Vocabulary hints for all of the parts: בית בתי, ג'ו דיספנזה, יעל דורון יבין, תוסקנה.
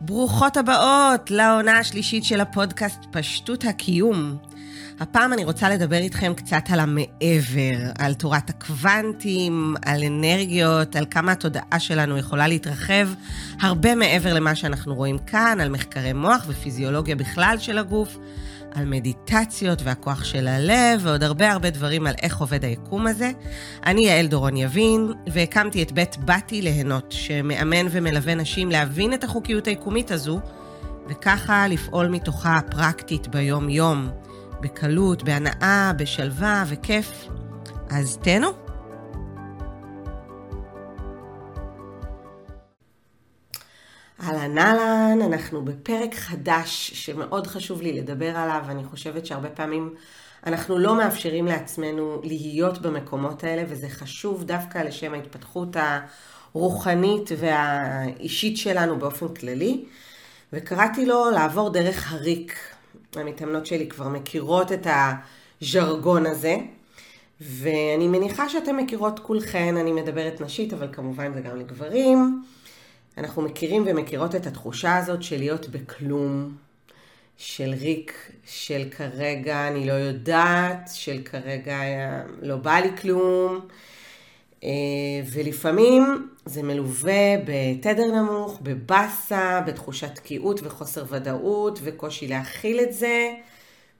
ברוכות הבאות לעונה השלישית של הפודקאסט פשטות הקיום. הפעם אני רוצה לדבר איתכם קצת על המעבר, על תורת הקוונטים, על אנרגיות, על כמה התודעה שלנו יכולה להתרחב, הרבה מעבר למה שאנחנו רואים כאן, על מחקרי מוח ופיזיולוגיה בכלל של הגוף, על מדיטציות והכוח של הלב, ועוד הרבה דברים על איך עובד היקום הזה. אני יעל דורון יבין, והקמתי את בית בתי להנות, שמאמן ומלווה נשים להבין את החוקיות היקומית הזו, וככה לפעול מתוכה פרקטית ביום יום, בקלות, בהנאה, בשלווה וכיף. אז תנו. אהלן אהלן, אנחנו בפרק חדש שמאוד חשוב לי לדבר עליו. אני חושבת שהרבה פעמים אנחנו לא מאפשרים לעצמנו להיות במקומות האלה, וזה חשוב דווקא לשם ההתפתחות הרוחנית והאישית שלנו באופן כללי. וקראתי לו לעבור דרך הריק. המתאמנות שלי כבר מכירות את הז'רגון הזה, ואני מניחה שאתם מכירות כולכן. אני מדברת נשית, אבל כמובן זה גם לגברים. אנחנו מכירים ומכירות את התחושה הזאת של להיות בכלום, של ריק, של כרגע אני לא יודעת, של כרגע לא בא לי כלום, ולפעמים זה מלווה בתדר נמוך, בבסה, בתחושת תקיעות וחוסר ודאות וקושי להכיל את זה,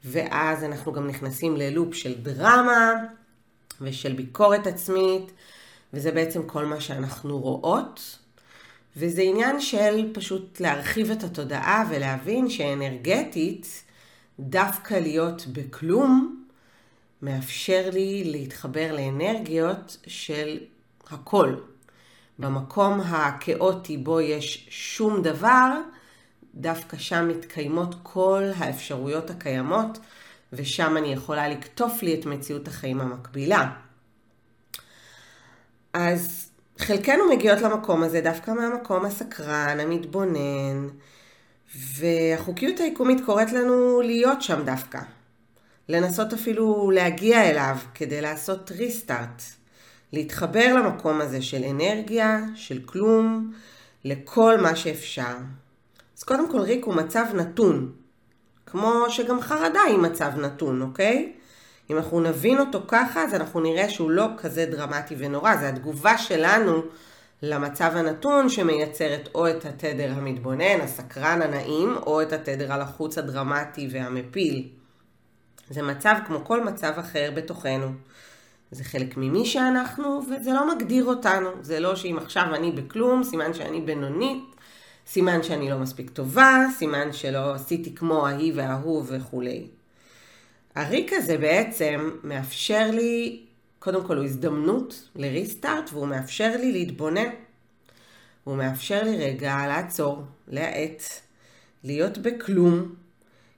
ואז אנחנו גם נכנסים ללופ של דרמה ושל ביקורת עצמית, וזה בעצם כל מה שאנחנו רואות. וזה עניין של פשוט להרחיב את התודעה ולהבין שאנרגטית דווקא להיות בכלום מאפשר לי להתחבר לאנרגיות של הכל. במקום הכאוטי בו יש שום דבר, דווקא שם מתקיימות כל האפשרויות הקיימות, ושם אני יכולה לקטוף לי את מציאות החיים המקבילה. אז חלקנו מגיעות למקום הזה דווקא מהמקום הסקרן, המתבונן, והחוקיות היקומית קוראת לנו להיות שם דווקא. לנסות אפילו להגיע אליו כדי לעשות ריסטארט. להתחבר למקום הזה של אנרגיה, של כלום, לכל מה שאפשר. אז קודם כל ריק הוא מצב נתון, כמו שגם חרדה היא מצב נתון, אוקיי? אם אנחנו נבין אותו ככה, אז אנחנו נראה שהוא לא כזה דרמטי ונורא. זה התגובה שלנו למצב הנתון שמייצרת או את התדר המתבונן, הסקרן הנעים, או את התדר על החוץ הדרמטי והמפיל. זה מצב כמו כל מצב אחר בתוכנו. זה חלק ממי שאנחנו, וזה לא מגדיר אותנו. זה לא שאם עכשיו אני בכלום, סימן שאני בינונית, סימן שאני לא מספיק טובה, סימן שלא עשיתי כמו ההיא וההוא וכולי. הריק הזה בעצם מאפשר לי, קודם כל הוא הזדמנות לריסטארט, והוא מאפשר לי להתבונן. הוא מאפשר לי רגע לעצור, להעט, להיות בכלום,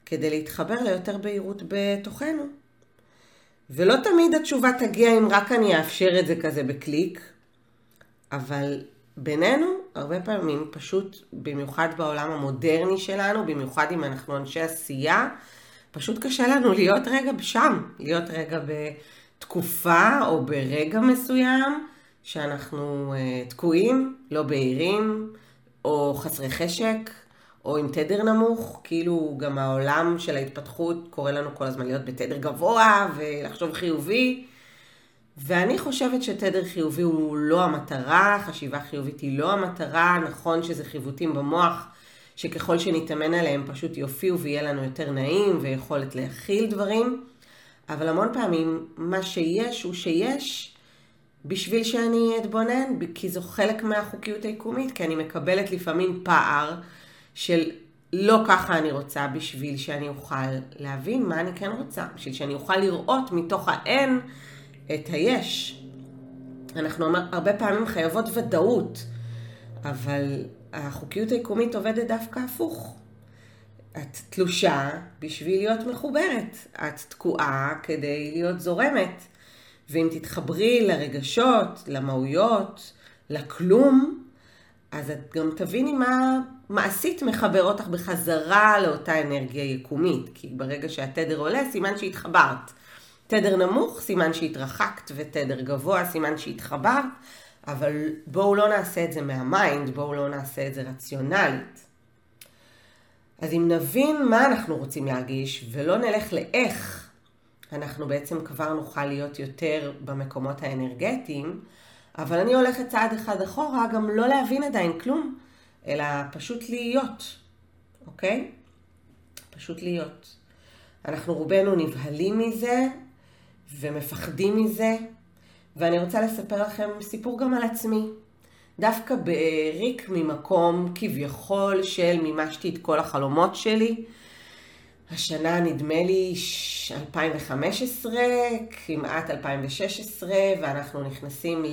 כדי להתחבר ליותר בהירות בתוכנו. ולא תמיד התשובה תגיע אם רק אני אאפשר את זה כזה בקליק, אבל בינינו הרבה פעמים פשוט, במיוחד בעולם המודרני שלנו, במיוחד אם אנחנו אנשי עשייה, פשוט קשה לנו להיות רגע שם, להיות רגע בתקופה או ברגע מסוים שאנחנו תקועים, לא בהירים או חסרי חשק או עם תדר נמוך. כאילו גם העולם של ההתפתחות קורא לנו כל הזמן להיות בתדר גבוה ולחשוב חיובי, ואני חושבת שתדר חיובי הוא לא המטרה, חשיבה חיובית היא לא המטרה. נכון שזה חיווטים במוח שככל שנתאמן עליהם פשוט יופיעו ויהיה לנו יותר נעים ויכולת להכיל דברים, אבל המון פעמים מה שיש הוא שיש בשביל שאני אתבונן, כי זו חלק מהחוקיות היקומית, כי אני מקבלת לפעמים פער של לא ככה אני רוצה, בשביל שאני אוכל להבין מה אני כן רוצה, בשביל שאני אוכל לראות מתוך האין את היש. אנחנו הרבה פעמים חייבות ודאות, אבל החוקיות היקומית עובדת דווקא הפוך. את תלושה בשביל להיות מחוברת, את תקועה כדי להיות זורמת. ואם תתחברי לרגשות, למהויות, לכלום, אז את גם תביני מה מעשית מחבר אותך בחזרה לאותה אנרגיה יקומית. כי ברגע שהתדר עולה, סימן שהתחברת. תדר נמוך, סימן שהתרחקת, ותדר גבוה, סימן שהתחברת. אבל בואו לא נעשה את זה מהמיינד, בואו לא נעשה את זה רציונלית. אז אם נבין מה אנחנו רוצים להגיש ולא נלך לאיך, אנחנו בעצם כבר נוכל להיות יותר במקומות האנרגטיים, אבל אני הולכת צעד אחד אחורה, גם לא להבין עדיין כלום, אלא פשוט להיות, אוקיי? פשוט להיות. אנחנו רובנו נבהלים מזה ומפחדים מזה, ואני רוצה לספר לכם סיפור גם על עצמי. דווקא בריק ממקום כביכול של מימשתי את כל החלומות שלי. השנה נדמה לי 2015, כמעט 2016, ואנחנו נכנסים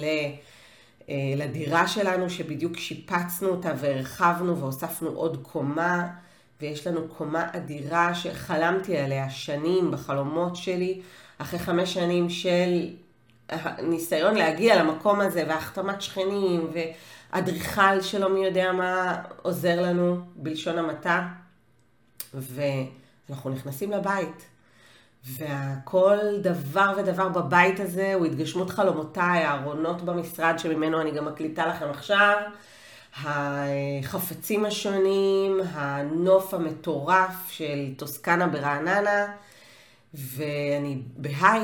לדירה שלנו שבדיוק שיפצנו אותה והרחבנו והוספנו עוד קומה, ויש לנו קומה אדירה שחלמתי עליה שנים בחלומות שלי, אחרי 5 שנים של ניסיון להגיע למקום הזה, והחתמת שכנים, והדריכל שלא מי יודע מה עוזר לנו בלשון המטה. ואנחנו נכנסים לבית, וכל דבר ודבר בבית הזה הוא התגשמות חלומותיי, הארונות במשרד שממנו אני גם מקליטה לכם עכשיו, החפצים השונים, הנוף המטורף של תוסקנה ברעננה, ואני בהיי,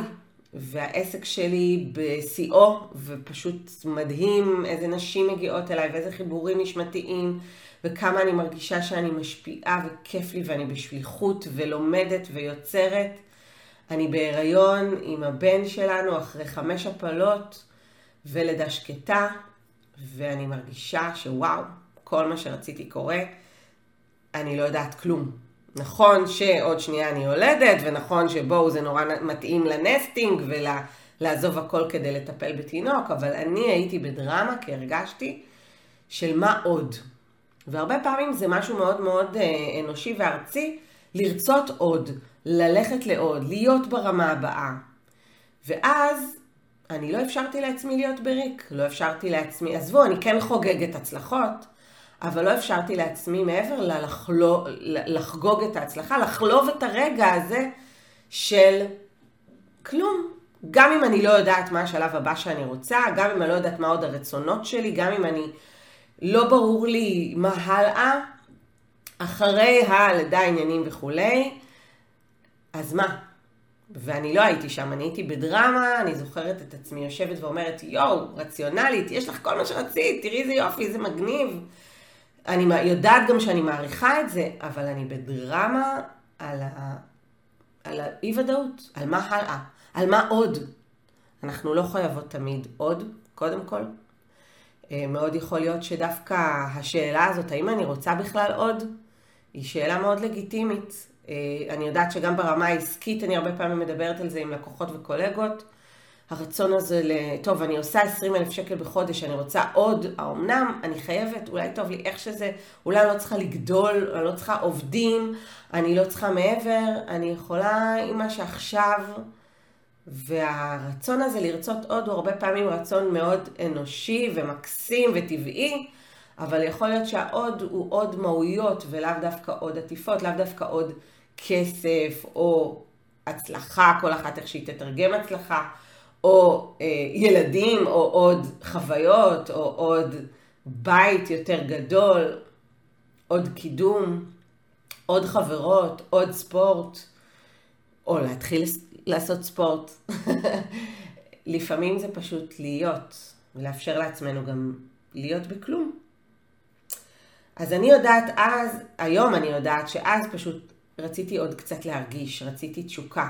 והעסק שלי בסיאו, ופשוט מדהים איזה נשים מגיעות אליי ואיזה חיבורים נשמתיים, וכמה אני מרגישה שאני משפיעה וכיף לי, ואני בשליחות ולומדת ויוצרת. אני בהיריון עם הבן שלנו אחרי 5 הפלות ולידה שקטה, ואני מרגישה שוואו, כל מה שרציתי קורה, אני לא יודעת כלום. נכון שעוד שנייה אני יולדת, ונכון שבו זה נורא מתאים לנסטינג ולעזוב הכל כדי לטפל בתינוק, אבל אני הייתי בדרמה כי הרגשתי של מה עוד. והרבה פעמים זה משהו מאוד מאוד אנושי וארצי, לרצות עוד, ללכת לעוד, להיות ברמה הבאה. ואז אני לא אפשרתי לעצמי להיות בריק, לא אפשרתי לעצמי, עזבו, אני כן חוגגת הצלחות, אבל לא אפשרתי לעצמי מעבר לחגוג את ההצלחה, לחלוב את הרגע הזה של כלום. גם אם אני לא יודעת מה השלב הבא שאני רוצה, גם אם אני לא יודעת מה עוד הרצונות שלי, גם אם אני לא ברור לי מה הלאה, אחרי הלידה עניינים וכו'. אז מה? ואני לא הייתי שם, אני הייתי בדרמה, אני זוכרת את עצמי יושבת ואומרת, יואו, רציונלית, יש לך כל מה שרצית, תראי איזה יופי, איזה מגניב. אני יודעת גם שאני מעריכה את זה, אבל אני בדרמה על האי-וודאות, על מה הלאה, על מה עוד. אנחנו לא חייבות תמיד עוד, קודם כל. מאוד יכול להיות שדווקא השאלה הזאת, האם אני רוצה בכלל עוד, היא שאלה מאוד לגיטימית. אני יודעת שגם ברמה העסקית אני הרבה פעמים מדברת על זה עם לקוחות וקולגות. הרצון הזה טוב, אני עושה 20,000 שקל בחודש, אני רוצה עוד, האומנם אני חייבת, אולי טוב לי איך שזה, אולי לא צריכה לגדול, אני לא צריכה עובדים, אני לא צריכה מעבר, אני יכולה עם מה שעכשיו. והרצון הזה לרצות עוד הוא הרבה פעמים רצון מאוד אנושי ומקסים וטבעי, אבל יכול להיות שהעוד הוא עוד מהויות ולאו דווקא עוד עטיפות, לאו דווקא עוד כסף או הצלחה, כל אחת איך שהיא תתרגם הצלחה, או ילדים או עוד חוויות או עוד בית יותר גדול, עוד קידום, עוד חברות, עוד ספורט, או להתחיל לעשות ספורט. לפעמים זה פשוט להיות, ולאפשר לעצמנו גם להיות בכלום. אז אני יודעת אז, היום אני יודעת שאז פשוט רציתי עוד קצת להרגיש, רציתי תשוקה.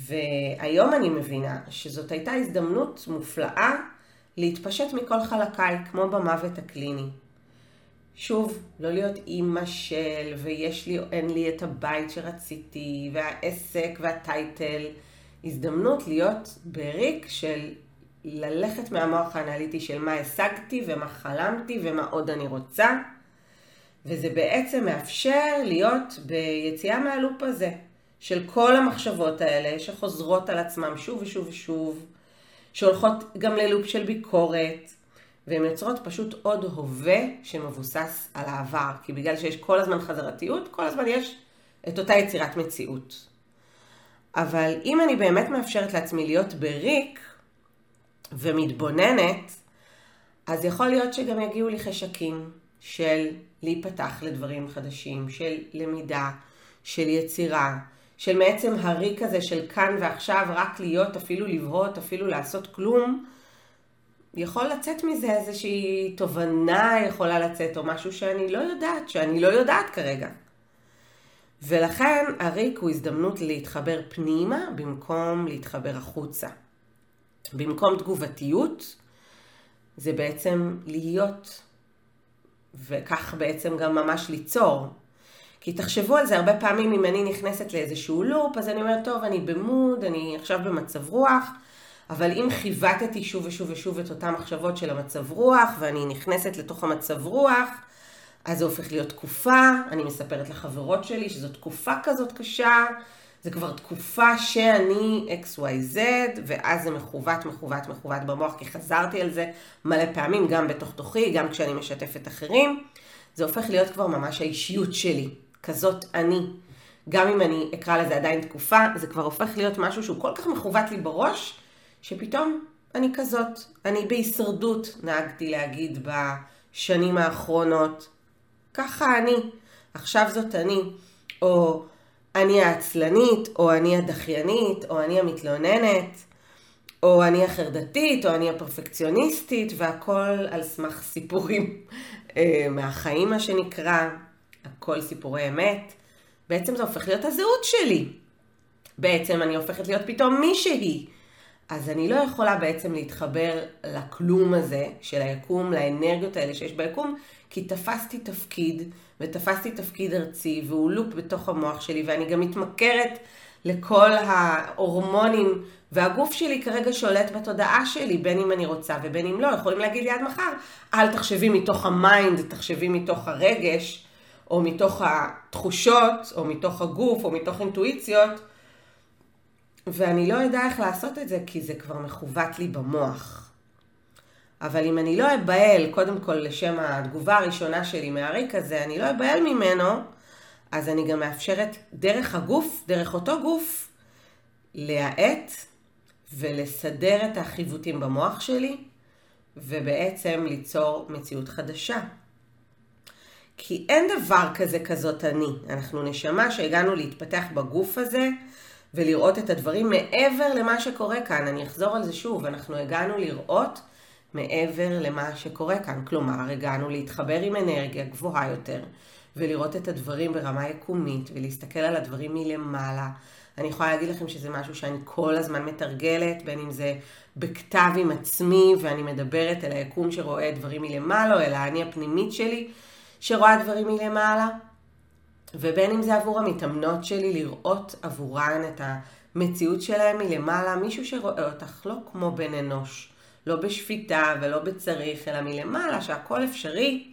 והיום אני מבינה שזאת הייתה הזדמנות מופלאה להתפשט מכל חלקיי, כמו במוות הקליני. שוב, לא להיות אימא של, ויש לי או אין לי את הבית שרציתי, והעסק והטייטל. הזדמנות להיות בריק של ללכת מהמוח האנליטי של מה השגתי ומה חלמתי ומה עוד אני רוצה. וזה בעצם מאפשר להיות ביציאה מהלופ הזה, של כל המחשבות האלה שחוזרות על עצמם שוב ושוב ושוב, שהולכות גם ללופ של ביקורת, והן יוצרות פשוט עוד הווה שמבוסס על העבר. כי בגלל שיש כל הזמן חזרתיות, כל הזמן יש את אותה יצירת מציאות. אבל אם אני באמת מאפשרת לעצמי להיות בריק ומתבוננת, אז יכול להיות שגם יגיעו לי חשקים, של להיפתח לדברים חדשים, של למידה, של יצירה, של מעצם הריק הזה של כאן ועכשיו, רק להיות, אפילו לבהות, אפילו לעשות כלום, יכול לצאת מזה איזושהי תובנה יכולה לצאת, או משהו שאני לא יודעת כרגע. ולכן הריק הוא הזדמנות להתחבר פנימה במקום להתחבר החוצה. במקום תגובתיות, זה בעצם להיות, וכך בעצם גם ממש ליצור. כי תחשבו על זה הרבה פעמים, אם אני נכנסת לאיזשהו לופ, אז אני אומרת, טוב, אני במוד, אני עכשיו במצב רוח, אבל אם חיבטתי שוב ושוב ושוב את אותם מחשבות של המצב רוח, ואני נכנסת לתוך המצב רוח, אז זה הופך להיות תקופה, אני מספרת לחברות שלי שזו תקופה כזאת קשה, זה כבר תקופה שאני XYZ, ואז זה מחוות במוח, כי חזרתי על זה מלא פעמים, גם בתוך תוכי, גם כשאני משתפת אחרים, זה הופך להיות כבר ממש האישיות שלי, כזאת אני. גם אם אני אקרא לזה עדיין תקופה, זה כבר הופך להיות משהו שהוא כל כך מחוות לי בראש, שפתאום אני כזאת, אני בהישרדות, נהגתי להגיד בשנים האחרונות, ככה אני, עכשיו זאת אני, או אני העצלנית, או אני הדחיינית, או אני המתלוננת, או אני החרדתית, או אני הפרפקציוניסטית, והכל על סמך סיפורים מהחיים מה שנקרא, הכל סיפורי אמת. בעצם זה הופך להיות הזהות שלי. בעצם אני הופכת להיות פתאום מישהי. אז אני לא יכולה בעצם להתחבר לכלום הזה של היקום, לאנרגיות האלה שיש ביקום, כי תפסתי תפקיד, ותפסתי תפקיד ארצי, והוא לופ בתוך המוח שלי, ואני גם מתמכרת לכל ההורמונים, והגוף שלי כרגע שולט בתודעה שלי, בין אם אני רוצה ובין אם לא. יכולים להגיד לי עד מחר, אל תחשבי מתוך המיינד, תחשבי מתוך הרגש, או מתוך התחושות, או מתוך הגוף, או מתוך אינטואיציות, ואני לא יודע איך לעשות את זה, כי זה כבר מכוות לי במוח. אבל אם אני לא אבעל, קודם כל לשם התגובה הראשונה שלי מהריק הזה, אני לא אבעל ממנו, אז אני גם מאפשרת דרך הגוף, דרך אותו גוף, להעט ולסדר את החיבוטים במוח שלי, ובעצם ליצור מציאות חדשה. כי אין דבר כזה כזאת אני. אנחנו נשמה שהגענו להתפתח בגוף הזה, ולראות את הדברים מעבר למה שקורה כאן. אני אחזור על זה שוב, אנחנו הגענו לראות מעבר למה שקורה כאן. כלומר, הגענו להתחבר עם אנרגיה גבוהה יותר, ולראות את הדברים ברמה יקומית, ולהסתכל על הדברים מלמעלה. אני יכולה להגיד לכם שזה משהו שאני כל הזמן מתרגלת, בין אם זה בכתב עם עצמי, ואני מדברת אל היקום שרואה דברים מלמעלה, או אל האני הפנימית שלי שרואה דברים מלמעלה. ובין אם זה עבור המתאמנות שלי, לראות עבורן את המציאות שלהם מלמעלה, מישהו שרואה אותך לא כמו בן אנוש, לא בשפיטה ולא בצריך, אלא מלמעלה, שהכל אפשרי.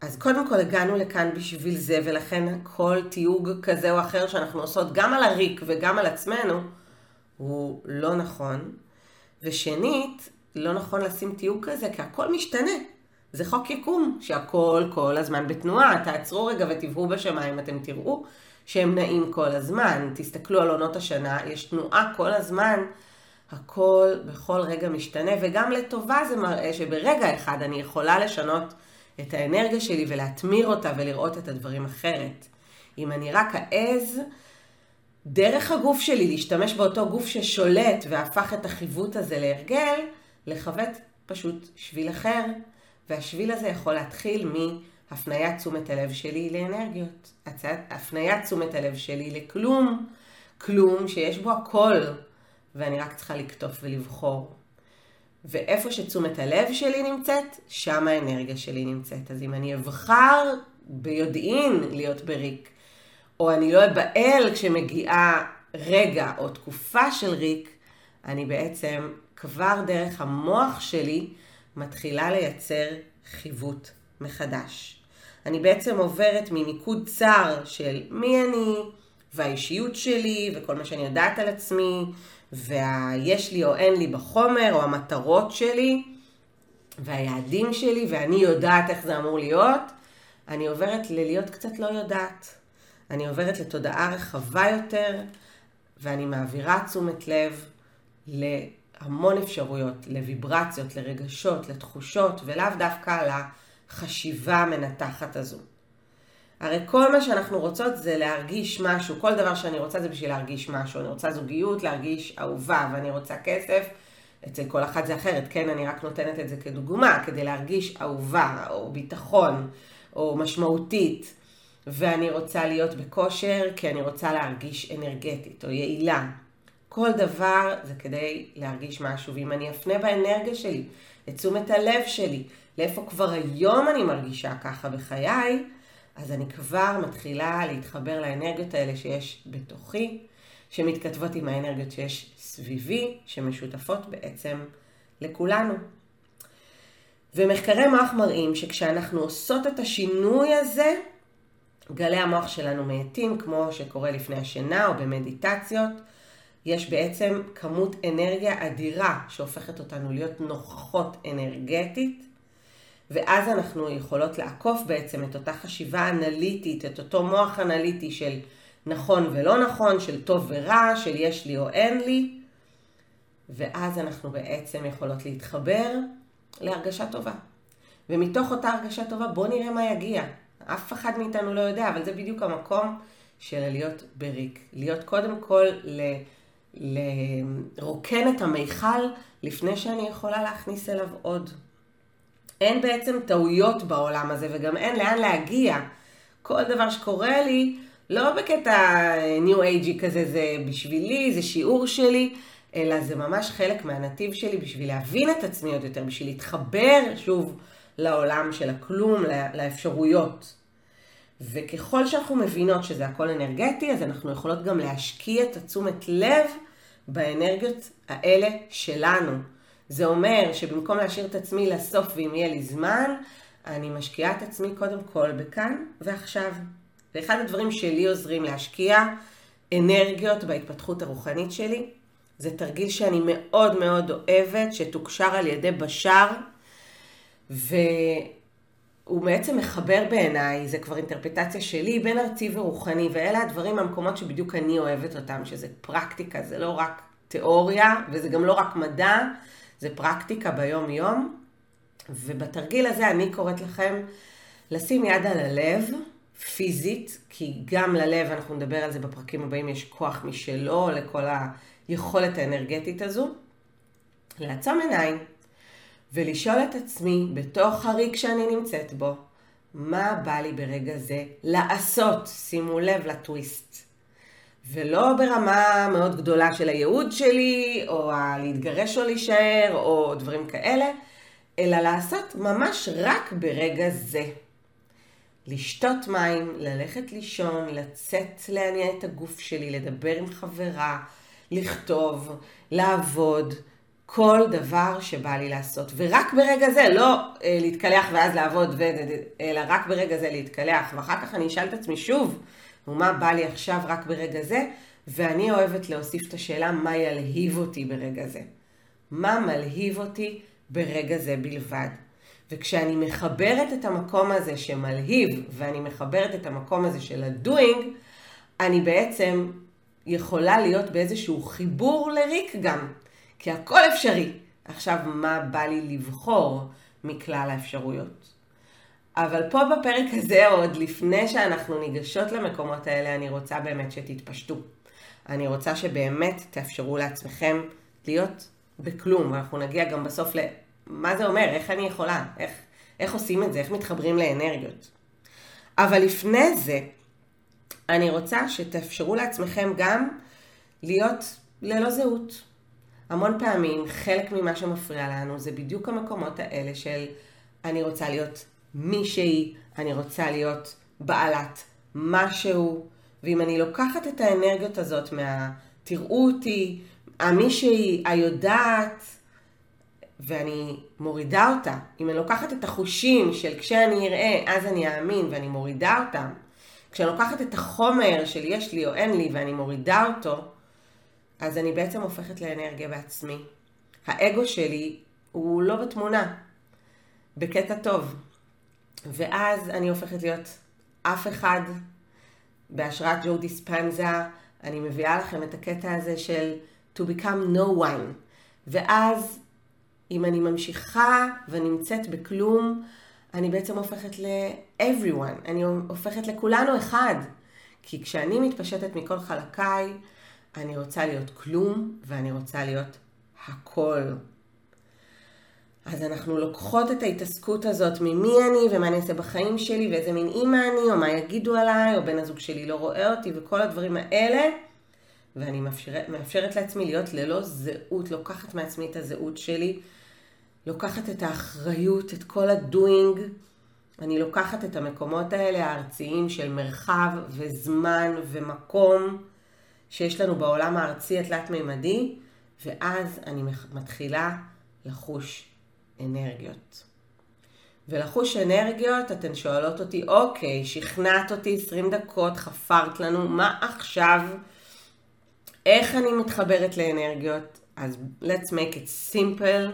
אז קודם כל הגענו לכאן בשביל זה, ולכן כל תיוג כזה או אחר שאנחנו עושות גם על הריק וגם על עצמנו, הוא לא נכון. ושנית, לא נכון לשים תיוג כזה, כי הכל משתנה. זה חוק יקום, שהכל כל הזמן בתנועה. תעצרו רגע ותבהו בשמיים, אתם תראו שהם נעים כל הזמן. תסתכלו על עונות השנה, יש תנועה כל הזמן. הכל בכל רגע משתנה, וגם לטובה זה מראה שברגע אחד אני יכולה לשנות את האנרגיה שלי ולהתמיר אותה ולראות את הדברים אחרת. אם אני רק אעז דרך הגוף שלי להשתמש באותו גוף ששולט והפך את החיווט הזה להרגל, לחוות פשוט שביל אחר. והשביל הזה יכול להתחיל מהפניית תשומת הלב שלי לאנרגיות. הפניית תשומת הלב שלי לכלום, כלום שיש בו הכל, ואני רק צריכה לקטוף ולבחור. ואיפה שתשומת הלב שלי נמצאת, שם האנרגיה שלי נמצאת. אז אם אני אבחר ביודעין להיות בריק, או אני לא אבעל כשמגיעה רגע או תקופה של ריק, אני בעצם כבר דרך המוח שלי מתחילה לייצר חיווט מחדש. אני בעצם עוברת ממיקוד צר של מי אני, והאישיות שלי, וכל מה שאני יודעת על עצמי, ויש לי או אין לי בחומר, או המטרות שלי, והיעדים שלי, ואני יודעת איך זה אמור להיות. אני עוברת ללהיות קצת לא יודעת. אני עוברת לתודעה רחבה יותר, ואני מעבירה תשומת לב להמון אפשרויות, לויברציות, לרגשות, לתחושות, ולאו דווקא החשיבה המנתחת הזו. הרי כל מה שאנחנו רוצות זה להרגיש משהו, כל דבר שאני רוצה זה בשביל להרגיש משהו, אני רוצה זוגיות, להרגיש אהובה, ואני רוצה כסף, אצל כל אחת זה אחרת, כן, אני רק נותנת את זה כדוגמה, כדי להרגיש אהובה, או ביטחון, או משמעותית, ואני רוצה להיות בכושר, כי אני רוצה להרגיש אנרגטית, או יעילה. כל דבר זה כדי להרגיש משהו, ואם אני אפנה באנרגיה שלי, לתשומת הלב שלי, לאיפה כבר היום אני מרגישה ככה בחיי, אז אני כבר מתחילה להתחבר לאנרגיות האלה שיש בתוכי, שמתכתבות עם האנרגיות שיש סביבי, שמשותפות בעצם לכולנו. ומחקרי מוח מראים שכשאנחנו עושות את השינוי הזה, גלי המוח שלנו מעטים, כמו שקורה לפני השינה או במדיטציות, יש בעצם כמות אנרגיה אדירה שהופכת אותנו להיות נוכחות אנרגטית, ואז אנחנו יכולות לעקוף בעצם את אותה חשיבה אנליטית, את אותו מוח אנליטי של נכון ולא נכון, של טוב ורע, של יש לי או אין לי, ואז אנחנו בעצם יכולות להתחבר להרגשה טובה. ומתוך אותה הרגשה טובה בוא נראה מה יגיע. אף אחד מאיתנו לא יודע, אבל זה בדיוק המקום של להיות בריק. להיות קודם כל לרוקן את המיכל לפני שאני יכולה להכניס אליו עוד. אין בעצם טעויות בעולם הזה וגם אין לאן להגיע. כל דבר שקורה לי, לא בקטע ניו אייג'י כזה זה בשבילי, זה שיעור שלי, אלא זה ממש חלק מהנתיב שלי בשביל להבין את עצמי עוד יותר, בשביל להתחבר שוב לעולם של הכלום, לאפשרויות. וככל שאנחנו מבינות שזה הכל אנרגטי, אז אנחנו יכולות גם להשקיע את תשומת לב באנרגיות האלה שלנו. זה אומר שבמקום להשאיר את עצמי לסוף ואם יהיה לי זמן, אני משקיעה את עצמי קודם כל בכאן ועכשיו. ואחד הדברים שלי עוזרים להשקיע אנרגיות בהתפתחות הרוחנית שלי, זה תרגיל שאני מאוד מאוד אוהבת, שתוקשר על ידי בשאר, והוא בעצם מחבר בעיניי, זה כבר אינטרפטציה שלי, בין ארצי ורוחני, ואלה הדברים המקומות שבדיוק אני אוהבת אותם, שזה פרקטיקה, זה לא רק תיאוריה, וזה גם לא רק מדע, זה פרקטיקה ביום יום, ובתרגיל הזה אני קוראת לכם לשים יד על הלב, פיזית, כי גם ללב, אנחנו נדבר על זה בפרקים הבאים, יש כוח משלו לכל היכולת האנרגטית הזו, לעצום עיניים ולשאול את עצמי בתוך הריק שאני נמצאת בו, מה בא לי ברגע זה לעשות, שימו לב לטוויסט, ולא ברמה מאוד גדולה של הייעוד שלי, או להתגרש או להישאר, או דברים כאלה, אלא לעשות ממש רק ברגע זה. לשתות מים, ללכת לישון, לצאת לעניין את הגוף שלי, לדבר עם חברה, לכתוב, לעבוד, כל דבר שבא לי לעשות. ורק ברגע זה, לא להתקלח ואז לעבוד, אלא רק ברגע זה להתקלח. ואחר כך אני אשאל את עצמי שוב, ומה בא לי עכשיו רק ברגע זה? ואני אוהבת להוסיף את השאלה, מה ילהיב אותי ברגע זה? מה מלהיב אותי ברגע זה בלבד? וכשאני מחברת את המקום הזה שמלהיב, ואני מחברת את המקום הזה של הדוינג, אני בעצם יכולה להיות באיזשהו חיבור לריק גם, כי הכל אפשרי. עכשיו, מה בא לי לבחור מכלל האפשרויות? אבל פה בפרק הזה, עוד לפני שאנחנו ניגשות למקומות האלה, אני רוצה באמת שתתפשטו. אני רוצה שבאמת תאפשרו לעצמכם להיות בכלום, ואנחנו נגיע גם בסוף מה זה אומר? איך אני יכולה? איך עושים את זה? איך מתחברים לאנרגיות? אבל לפני זה, אני רוצה שתאפשרו לעצמכם גם להיות ללא זהות. המון פעמים, חלק ממה שמפריע לנו, זה בדיוק המקומות האלה של אני רוצה להיות מישהי, אני רוצה להיות בעלת משהו, ואם אני לוקחת את האנרגיות הזאת תראו אותי, המישהי, היודעת, ואני מורידה אותה, אם אני לוקחת את החושים של כשאני אראה אז אני אאמין ואני מורידה אותם, כשאני לוקחת את החומר של יש לי או אין לי ואני מורידה אותו, אז אני בעצם הופכת לאנרגיה בעצמי. האגו שלי הוא לא בתמונה, בקטע טוב, ואז אני הופכת להיות אף אחד. בהשראת ג'ו דיספנזה אני מביאה לכם את הקטע הזה של to become no one, ואז אם אני ממשיכה ונמצאת בכלום, אני בעצם הופכת ל-everyone, אני הופכת לכולנו אחד. כי כשאני מתפשטת מכל חלקיי, אני רוצה להיות כלום ואני רוצה להיות הכל. אז אנחנו לוקחות את ההתעסקות הזאת ממי אני ומה אני אעשה בחיים שלי ואיזה מין אימא אני או מה יגידו עליי או בן הזוג שלי לא רואה אותי וכל הדברים האלה. ואני מאפשרת לעצמי להיות ללא זהות, לוקחת מעצמי את הזהות שלי, לוקחת את האחריות, את כל הדוינג. אני לוקחת את המקומות האלה הארציים של מרחב וזמן ומקום שיש לנו בעולם הארצי התלת-מימדי, ואז אני מתחילה לחוש אנרגיות. ולחוש אנרגיות, אתן שואלות אותי, אוקיי, שכנעת אותי 20 דקות, חפרת לנו, מה עכשיו? איך אני מתחברת לאנרגיות? אז let's make it simple.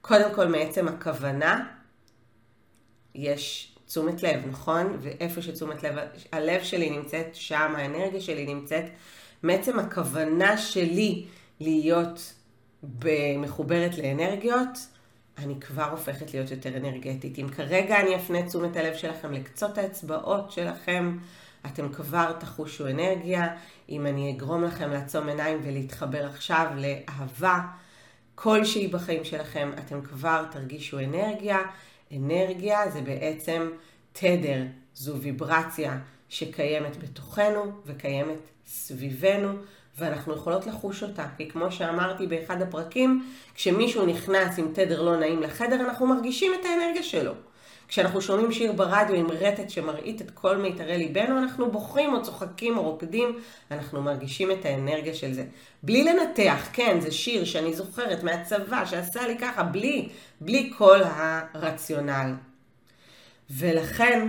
קודם כל, מעצם הכוונה, יש תשומת לב, נכון? ואיפה שתשומת לב, הלב שלי נמצאת שם, האנרגיה שלי נמצאת. מעצם הכוונה שלי להיות מחוברת לאנרגיות, אני כבר הופכת להיות יותר אנרגטית. אם כרגע אני אפנה תשומת הלב שלכם לקצות האצבעות שלכם, אתם כבר תחושו אנרגיה. אם אני אגרום לכם לעצום עיניים ולהתחבר עכשיו לאהבה כלשהי בחיים שלכם, אתם כבר תרגישו אנרגיה. אנרגיה זה בעצם תדר, זו ויברציה שקיימת בתוכנו וקיימת סביבנו, ואנחנו יכולות לחוש אותה. כי כמו שאמרתי באחד הפרקים, כשמישהו נכנס עם תדר לא נעים לחדר, אנחנו מרגישים את האנרגיה שלו. כשאנחנו שומעים שיר ברדיו עם רטט שמרעית את כל מיתרי ליבנו, אנחנו בוכים או צוחקים או רוקדים, אנחנו מרגישים את האנרגיה של זה. בלי לנתח, כן, זה שיר שאני זוכרת מהצבא שעשה לי ככה, בלי כל הרציונל. ולכן,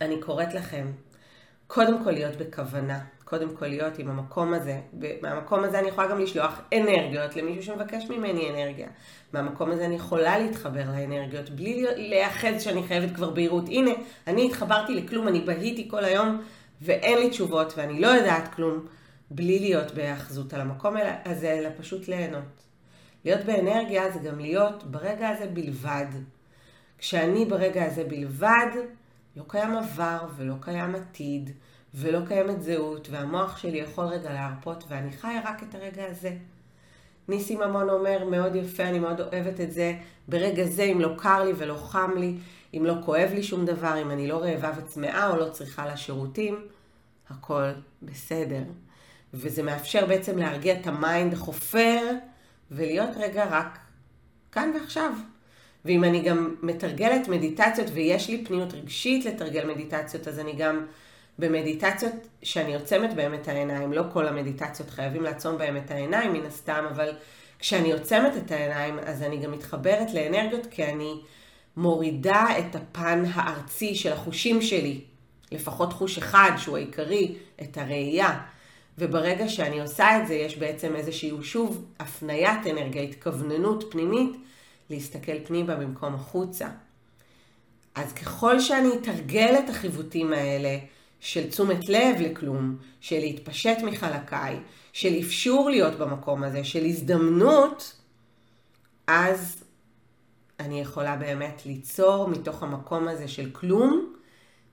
אני קוראת לכם, קודם כל להיות בכוונה, קודם כל להיות עם המקום הזה. מהמקום הזה אני יכולה גם לשלוח אנרגיות למישהו שמבקש ממני אנרגיה. מהמקום הזה אני יכולה להתחבר לאנרגיות בלי להיאחז שאני חייבת כבר בהירות. הנה, אני התחברתי לכלום, אני בהיתי כל היום ואין לי תשובות ואני לא יודעת כלום, בלי להיות בהאחזות על המקום הזה, אלא פשוט ליהנות. להיות באנרגיה זה גם להיות ברגע הזה בלבד. כשאני ברגע הזה בלבד, לא קיים עבר ולא קיים עתיד. ולא קיימת זהות, והמוח שלי יכול רגע להרפות, ואני חיה רק את הרגע הזה. ניסים המון אומר, מאוד יפה, אני מאוד אוהבת את זה, ברגע זה, אם לא קר לי ולא חם לי, אם לא כואב לי שום דבר, אם אני לא רעבה וצמאה או לא צריכה לשירותים, הכל בסדר. וזה מאפשר בעצם להרגיע את המיינד חופר, ולהיות רגע רק כאן ועכשיו. ואם אני גם מתרגלת מדיטציות, ויש לי פניות רגשית לתרגל מדיטציות, אז אני גם במדיטציות שאני עוצמת בהם את העיניים, לא כל המדיטציות חייבים לעצום בהם את העיניים מן הסתם, אבל כשאני עוצמת את העיניים, אז אני גם מתחברת לאנרגיות, כי אני מורידה את הפן הארצי של החושים שלי, לפחות חוש אחד שהוא העיקרי, את הראייה. וברגע שאני עושה את זה, יש בעצם איזשהו שוב הפניית אנרגיה, התכווננות פנימית, להסתכל פנימה במקום החוצה. אז ככל שאני אתרגל את החיבוטים האלה, של תשומת לב לכלום, של להתפשט מחלקיי, של אפשור להיות במקום הזה, של הזדמנות, אז אני יכולה באמת ליצור מתוך המקום הזה של כלום,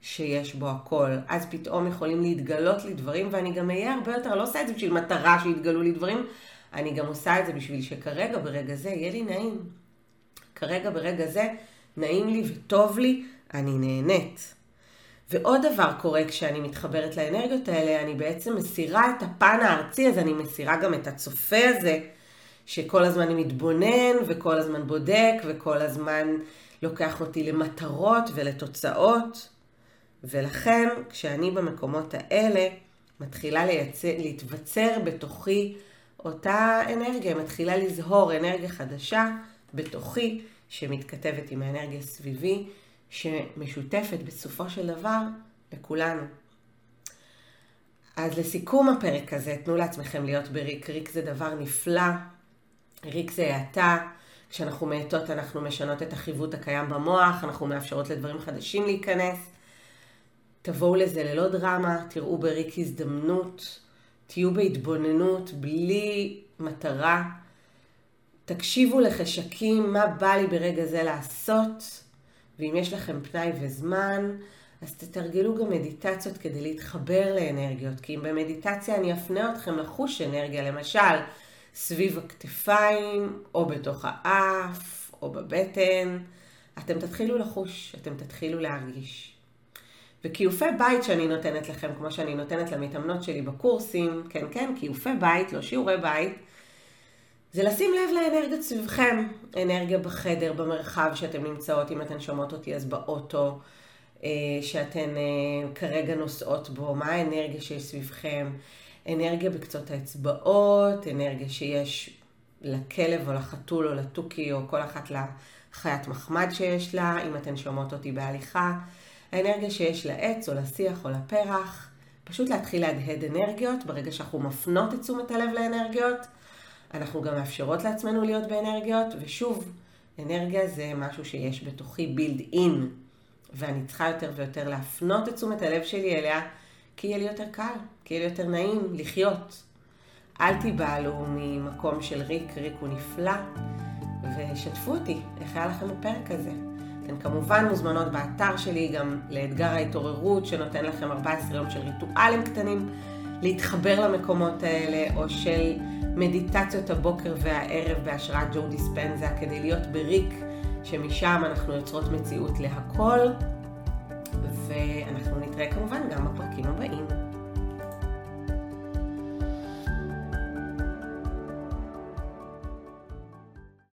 שיש בו הכל. אז פתאום יכולים להתגלות לי דברים, ואני גם אהיה הרבה יותר, לא עושה את זה בשביל מטרה שיתגלו לי דברים, אני גם עושה את זה בשביל שכרגע ברגע זה יהיה לי נעים. כרגע ברגע זה נעים לי וטוב לי, אני נהנית. ועוד דבר קורה כשאני מתחברת לאנרגיות האלה, אני בעצם מסירה את הפן הארצי, אז אני מסירה גם את הצופה הזה, שכל הזמן אני מתבונן וכל הזמן בודק וכל הזמן לוקח אותי למטרות ולתוצאות. ולכן כשאני במקומות האלה מתחילה להתבצר בתוכי אותה אנרגיה, מתחילה לזהור אנרגיה חדשה בתוכי שמתכתבת עם האנרגיה סביבי, שמשותפת בסופו של דבר לכולנו. אז לסיכום הפרק הזה, תנו לעצמכם להיות בריק. ריק זה דבר נפלא, ריק זה האטה. כשאנחנו מאטות אנחנו משנות את החיווט הקיים במוח, אנחנו מאפשרות לדברים חדשים להיכנס. תבואו לזה ללא דרמה, תראו בריק הזדמנות, תהיו בהתבוננות בלי מטרה. תקשיבו לחשקים, מה בא לי ברגע זה לעשות, ואם יש לכם פנאי וזמן, אז תתרגלו גם מדיטציות כדי להתחבר לאנרגיות, כי אם במדיטציה אני אפנה אתכם לחוש אנרגיה, למשל, סביב הכתפיים, או בתוך האף, או בבטן, אתם תתחילו לחוש, אתם תתחילו להרגיש. וקיופי בית שאני נותנת לכם, כמו שאני נותנת למתאמנות שלי בקורסים, כן, כן, קיופי בית, לא שיעורי בית, זה לשים לב לאנרגיות סביבכם, אנרגיה בחדר, במרחב שאתם נמצאות, אם אתן שומעות אותי אז באוטו, שאתן כרגע נוסעות בו, מה האנרגיה שיש סביבכם, אנרגיה בקצות האצבעות, אנרגיה שיש לכלב או לחתול או לטוקי או כל אחת לחיית מחמד שיש לה, אם אתן שומעות אותי בהליכה, האנרגיה שיש לעץ או לשיח או לפרח, פשוט להתחיל להדהד אנרגיות, ברגע שאנחנו מפנות את תשומת הלב לאנרגיות, אנחנו גם מאפשרות לעצמנו להיות באנרגיות, ושוב, אנרגיה זה משהו שיש בתוכי בילד אין, ואני צריכה יותר ויותר להפנות את תשומת הלב שלי אליה, כי יהיה לי יותר קל, כי יהיה לי יותר נעים לחיות. אל תיבהלו ממקום של ריק, ריק הוא נפלא, ושתפו אותי, איך היה לכם הפרק הזה. אתן כמובן מוזמנות באתר שלי גם לאתגר ההתעוררות, שנותן לכם 14 יום של ריטואלים קטנים, להתחבר למקומות האלה, או של מדיטציות הבוקר והערב בהשראת ג'ו דיספנזה, כדי להיות בריק, שמשם אנחנו יוצרות מציאות להכל, ואנחנו נתראה כמובן גם בפרקים הבאים.